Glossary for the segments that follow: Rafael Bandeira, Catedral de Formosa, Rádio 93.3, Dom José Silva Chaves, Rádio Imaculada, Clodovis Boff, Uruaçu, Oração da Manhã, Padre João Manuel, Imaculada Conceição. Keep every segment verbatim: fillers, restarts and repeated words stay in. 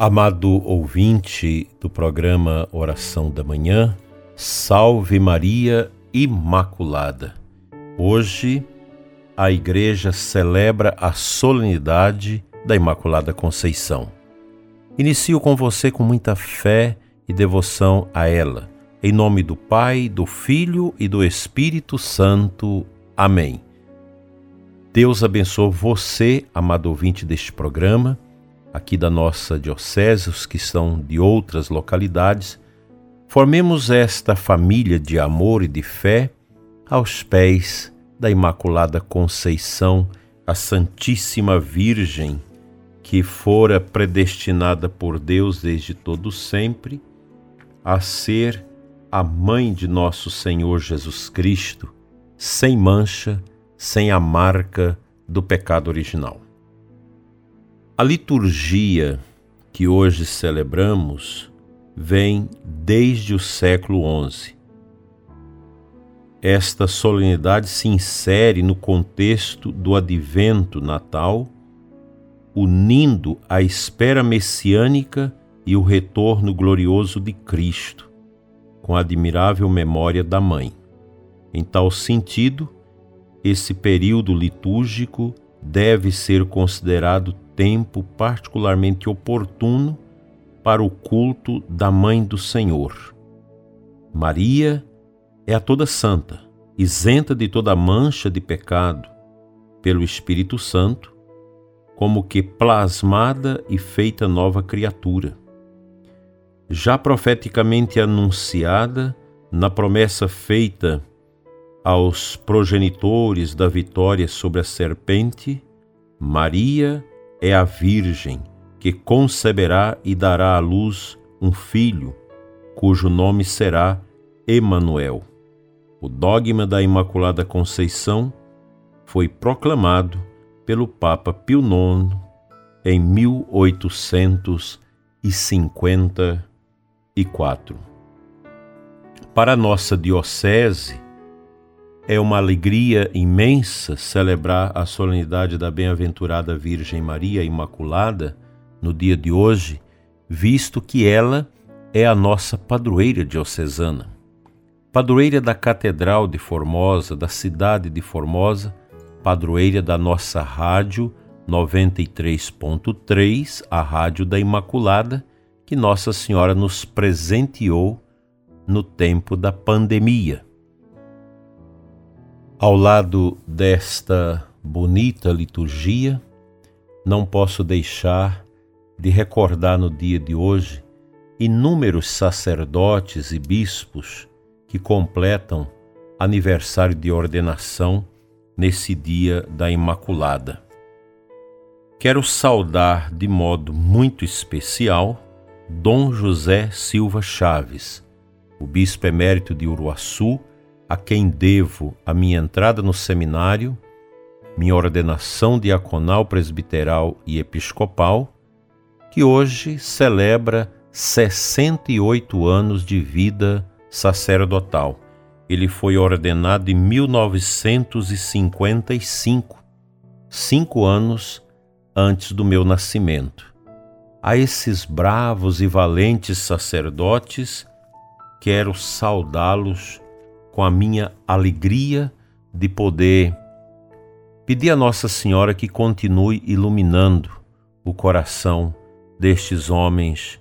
Amado ouvinte do programa Oração da Manhã, Salve Maria Imaculada. Hoje a Igreja celebra a solenidade da Imaculada Conceição. Inicio com você com muita fé e devoção a ela. Em nome do Pai, do Filho e do Espírito Santo. Amém. Deus abençoe você, amado ouvinte deste programa, aqui da nossa diocese, os que são de outras localidades. Formemos esta família de amor e de fé aos pés da Imaculada Conceição, a Santíssima Virgem, que fora predestinada por Deus desde todo sempre a ser a mãe de nosso Senhor Jesus Cristo, sem mancha, sem a marca do pecado original. A liturgia que hoje celebramos vem desde o século onze. Esta solenidade se insere no contexto do advento natal, unindo a espera messiânica e o retorno glorioso de Cristo, com a admirável memória da Mãe. Em tal sentido, esse período litúrgico deve ser considerado tempo particularmente oportuno para o culto da Mãe do Senhor. Maria é a toda santa, isenta de toda mancha de pecado, pelo Espírito Santo, como que plasmada e feita nova criatura, já profeticamente anunciada na promessa feita aos progenitores da vitória sobre a serpente. Maria é a Virgem que conceberá e dará à luz um filho, cujo nome será Emanuel. O dogma da Imaculada Conceição foi proclamado pelo Papa Pio nono em mil oitocentos e cinquenta e quatro. Para a nossa diocese, é uma alegria imensa celebrar a solenidade da Bem-aventurada Virgem Maria Imaculada no dia de hoje, visto que ela é a nossa padroeira diocesana, padroeira da Catedral de Formosa, da cidade de Formosa, padroeira da nossa Rádio noventa e três ponto três, a Rádio da Imaculada, que Nossa Senhora nos presenteou no tempo da pandemia. Ao lado desta bonita liturgia, não posso deixar de recordar no dia de hoje inúmeros sacerdotes e bispos que completam aniversário de ordenação nesse dia da Imaculada. Quero saudar de modo muito especial Dom José Silva Chaves, o bispo emérito de Uruaçu, a quem devo a minha entrada no seminário, minha ordenação diaconal, presbiteral e episcopal, que hoje celebra sessenta e oito anos de vida sacerdotal. Ele foi ordenado em mil novecentos e cinquenta e cinco, cinco anos antes do meu nascimento. A esses bravos e valentes sacerdotes, quero saudá-los com a minha alegria de poder pedir a Nossa Senhora que continue iluminando o coração destes homens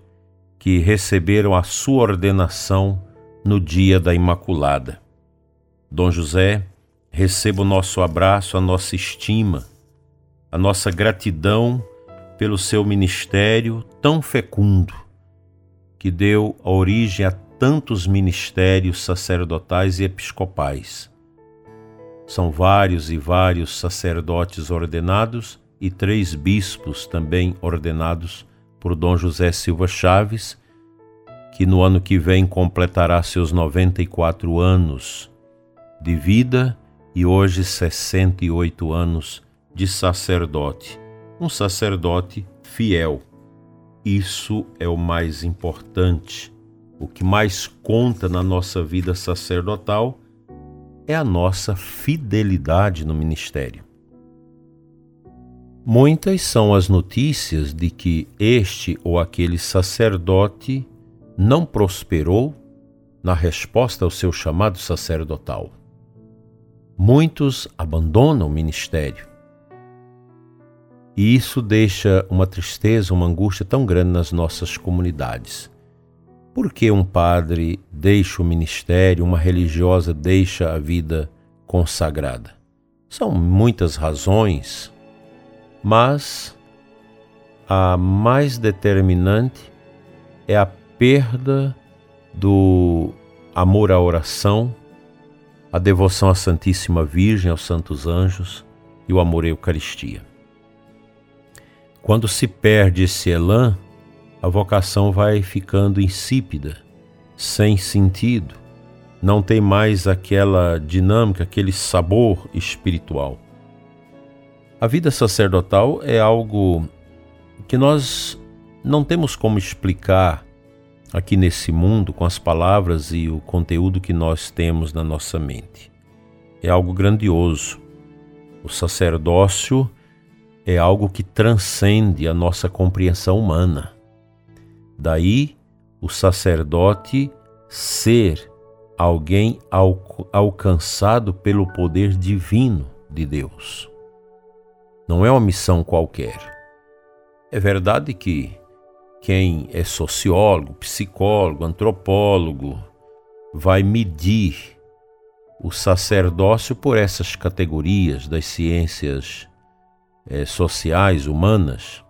que receberam a sua ordenação no dia da Imaculada. Dom José, receba o nosso abraço, a nossa estima, a nossa gratidão pelo seu ministério tão fecundo, que deu a origem a tantos ministérios sacerdotais e episcopais. São vários e vários sacerdotes ordenados e três bispos também ordenados por Dom José Silva Chaves, que no ano que vem completará seus noventa e quatro anos de vida e hoje sessenta e oito anos de sacerdote, um sacerdote fiel. Isso é o mais importante. O que mais conta na nossa vida sacerdotal é a nossa fidelidade no ministério. Muitas são as notícias de que este ou aquele sacerdote não prosperou na resposta ao seu chamado sacerdotal. Muitos abandonam o ministério. E isso deixa uma tristeza, uma angústia tão grande nas nossas comunidades. Por que um padre deixa o ministério, uma religiosa deixa a vida consagrada? São muitas razões, mas a mais determinante é a perda do amor à oração, a devoção à Santíssima Virgem, aos Santos Anjos e o amor à Eucaristia. Quando se perde esse elan, a vocação vai ficando insípida, sem sentido, não tem mais aquela dinâmica, aquele sabor espiritual. A vida sacerdotal é algo que nós não temos como explicar aqui nesse mundo com as palavras e o conteúdo que nós temos na nossa mente. É algo grandioso. O sacerdócio é algo que transcende a nossa compreensão humana. Daí, o sacerdote ser alguém alcançado pelo poder divino de Deus. Não é uma missão qualquer. É verdade que quem é sociólogo, psicólogo, antropólogo, vai medir o sacerdócio por essas categorias das ciências eh, sociais, humanas,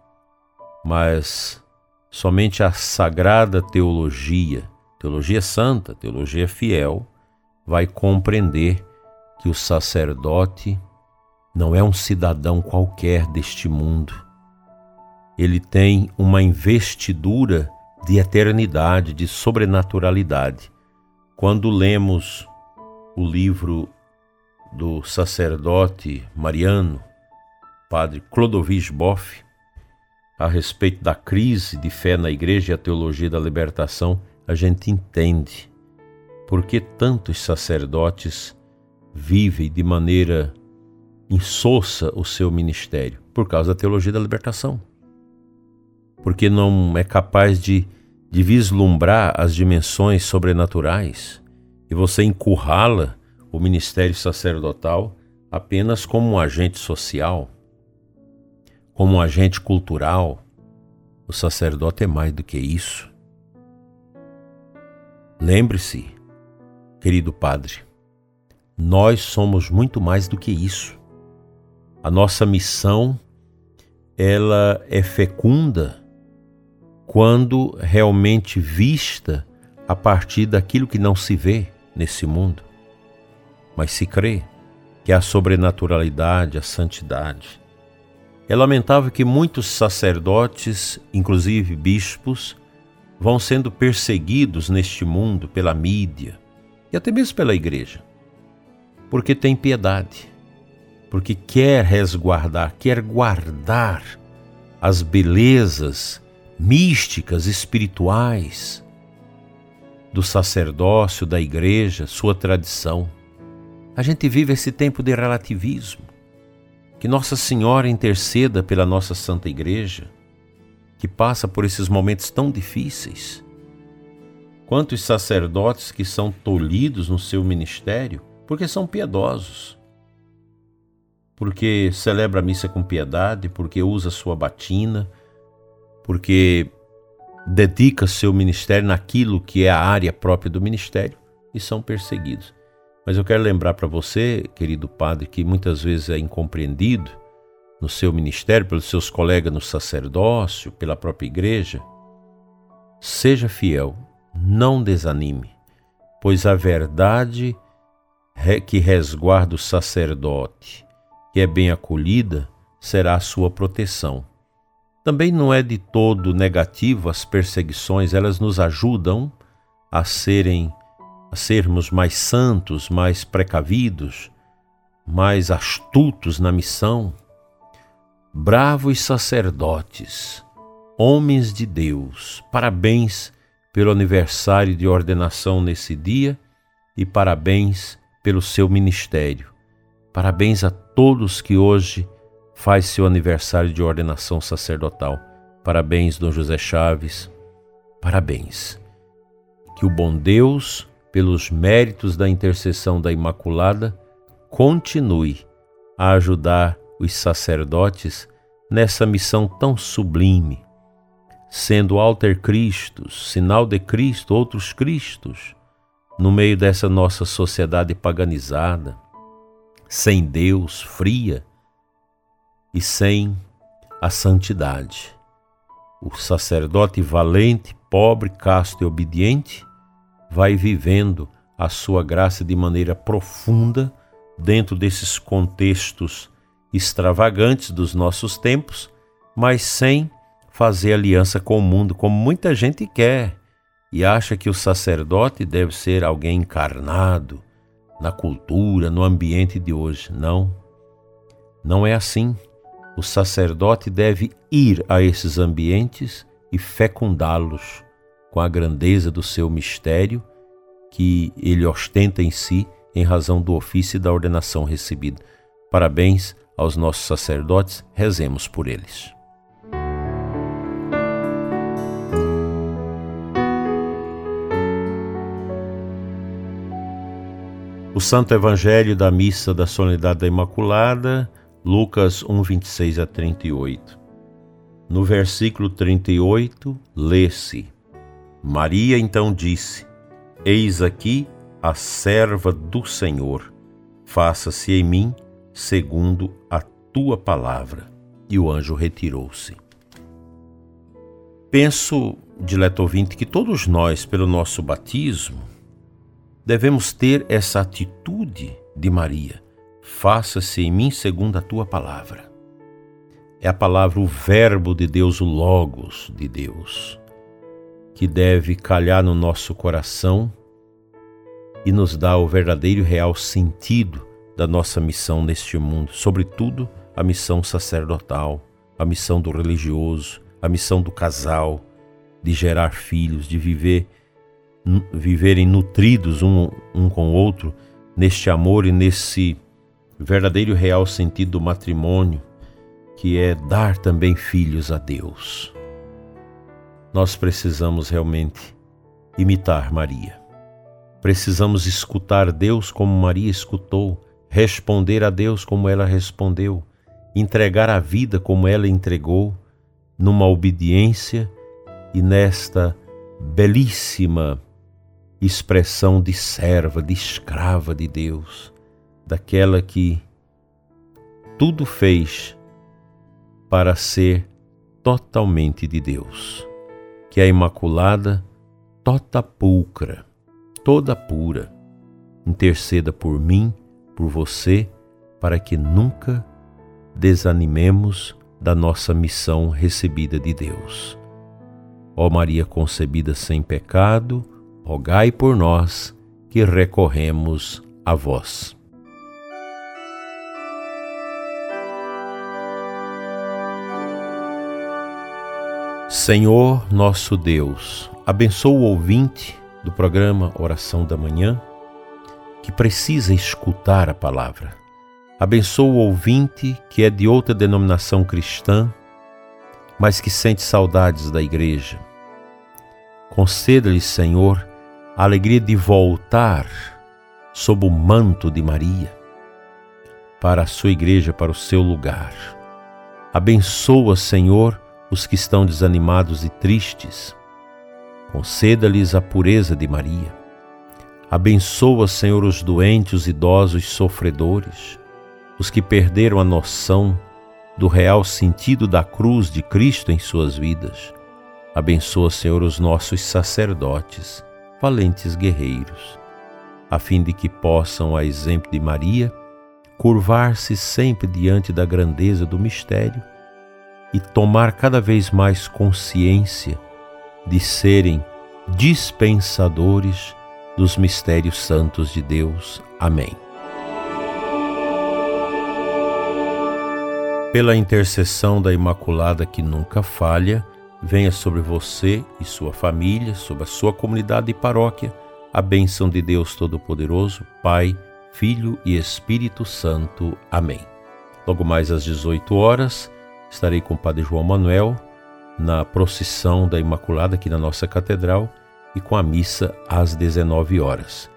mas somente a sagrada teologia, teologia santa, teologia fiel, vai compreender que o sacerdote não é um cidadão qualquer deste mundo. Ele tem uma investidura de eternidade, de sobrenaturalidade. Quando lemos o livro do sacerdote mariano, padre Clodovis Boff, a respeito da crise de fé na igreja e a teologia da libertação, a gente entende por que tantos sacerdotes vivem de maneira insossa o seu ministério, por causa da teologia da libertação. Porque não é capaz de, de vislumbrar as dimensões sobrenaturais e você encurrala o ministério sacerdotal apenas como um agente social, como um agente cultural. O sacerdote é mais do que isso. Lembre-se, querido padre, nós somos muito mais do que isso. A nossa missão, ela é fecunda quando realmente vista a partir daquilo que não se vê nesse mundo, mas se crê, que é a sobrenaturalidade, a santidade. É lamentável que muitos sacerdotes, inclusive bispos, vão sendo perseguidos neste mundo pela mídia e até mesmo pela igreja, porque tem piedade, porque quer resguardar, quer guardar as belezas místicas, espirituais do sacerdócio, da igreja, sua tradição. A gente vive esse tempo de relativismo. Que Nossa Senhora interceda pela nossa Santa Igreja, que passa por esses momentos tão difíceis. Quantos sacerdotes que são tolhidos no seu ministério porque são piedosos, porque celebra a missa com piedade, porque usa sua batina, porque dedica seu ministério naquilo que é a área própria do ministério e são perseguidos. Mas eu quero lembrar para você, querido padre, que muitas vezes é incompreendido no seu ministério, pelos seus colegas no sacerdócio, pela própria igreja. Seja fiel, não desanime, pois a verdade que resguarda o sacerdote, que é bem acolhida, será a sua proteção. Também não é de todo negativo as perseguições, elas nos ajudam a serem a sermos mais santos, mais precavidos, mais astutos na missão. Bravos sacerdotes, homens de Deus, parabéns pelo aniversário de ordenação nesse dia e parabéns pelo seu ministério. Parabéns a todos que hoje faz seu aniversário de ordenação sacerdotal. Parabéns, Dom José Chaves. Parabéns. Que o bom Deus, pelos méritos da intercessão da Imaculada, continue a ajudar os sacerdotes nessa missão tão sublime, sendo alter Cristos, sinal de Cristo, outros Cristos, no meio dessa nossa sociedade paganizada, sem Deus, fria e sem a santidade. O sacerdote valente, pobre, casto e obediente vai vivendo a sua graça de maneira profunda dentro desses contextos extravagantes dos nossos tempos, mas sem fazer aliança com o mundo, como muita gente quer e acha que o sacerdote deve ser alguém encarnado na cultura, no ambiente de hoje. Não, não é assim. O sacerdote deve ir a esses ambientes e fecundá-los com a grandeza do seu mistério que ele ostenta em si em razão do ofício e da ordenação recebida. Parabéns aos nossos sacerdotes, rezemos por eles. O Santo Evangelho da Missa da Solenidade da Imaculada, Lucas um, vinte e seis a trinta e oito. No versículo trinta e oito, lê-se: Maria então disse: Eis aqui a serva do Senhor, faça-se em mim segundo a tua palavra. E o anjo retirou-se. Penso, dileto ouvinte, que todos nós, pelo nosso batismo, devemos ter essa atitude de Maria: faça-se em mim segundo a tua palavra. É a palavra, o verbo de Deus, o logos de Deus, que deve calhar no nosso coração e nos dar o verdadeiro e real sentido da nossa missão neste mundo, sobretudo a missão sacerdotal, a missão do religioso, a missão do casal, de gerar filhos, de viver, viverem nutridos um, um com o outro, neste amor e nesse verdadeiro e real sentido do matrimônio, que é dar também filhos a Deus. Nós precisamos realmente imitar Maria. Precisamos escutar Deus como Maria escutou, responder a Deus como ela respondeu, entregar a vida como ela entregou, numa obediência e nesta belíssima expressão de serva, de escrava de Deus, daquela que tudo fez para ser totalmente de Deus, que é a Imaculada, tota pulcra, toda pura, interceda por mim, por você, para que nunca desanimemos da nossa missão recebida de Deus. Ó Maria concebida sem pecado, rogai por nós que recorremos a vós. Senhor nosso Deus, abençoa o ouvinte do programa Oração da Manhã, que precisa escutar a palavra. Abençoa o ouvinte que é de outra denominação cristã, mas que sente saudades da igreja. Conceda-lhe, Senhor, a alegria de voltar sob o manto de Maria para a sua igreja, para o seu lugar. Abençoa, Senhor, os que estão desanimados e tristes, conceda-lhes a pureza de Maria. Abençoa, Senhor, os doentes, os idosos, os sofredores, os que perderam a noção do real sentido da cruz de Cristo em suas vidas. Abençoa, Senhor, os nossos sacerdotes, valentes guerreiros, a fim de que possam, a exemplo de Maria, curvar-se sempre diante da grandeza do mistério e tomar cada vez mais consciência de serem dispensadores dos mistérios santos de Deus. Amém. Pela intercessão da Imaculada que nunca falha, venha sobre você e sua família, sobre a sua comunidade e paróquia, a bênção de Deus Todo-Poderoso, Pai, Filho e Espírito Santo. Amém. Logo mais às dezoito horas, estarei com o Padre João Manuel na procissão da Imaculada aqui na nossa catedral e com a missa às dezenove horas.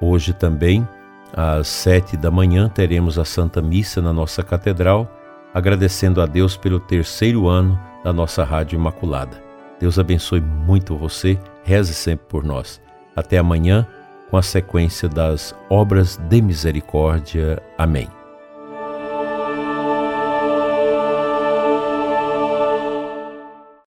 Hoje também, às sete da manhã, teremos a Santa Missa na nossa catedral, agradecendo a Deus pelo terceiro ano da nossa Rádio Imaculada. Deus abençoe muito você, reze sempre por nós. Até amanhã, com a sequência das obras de misericórdia. Amém.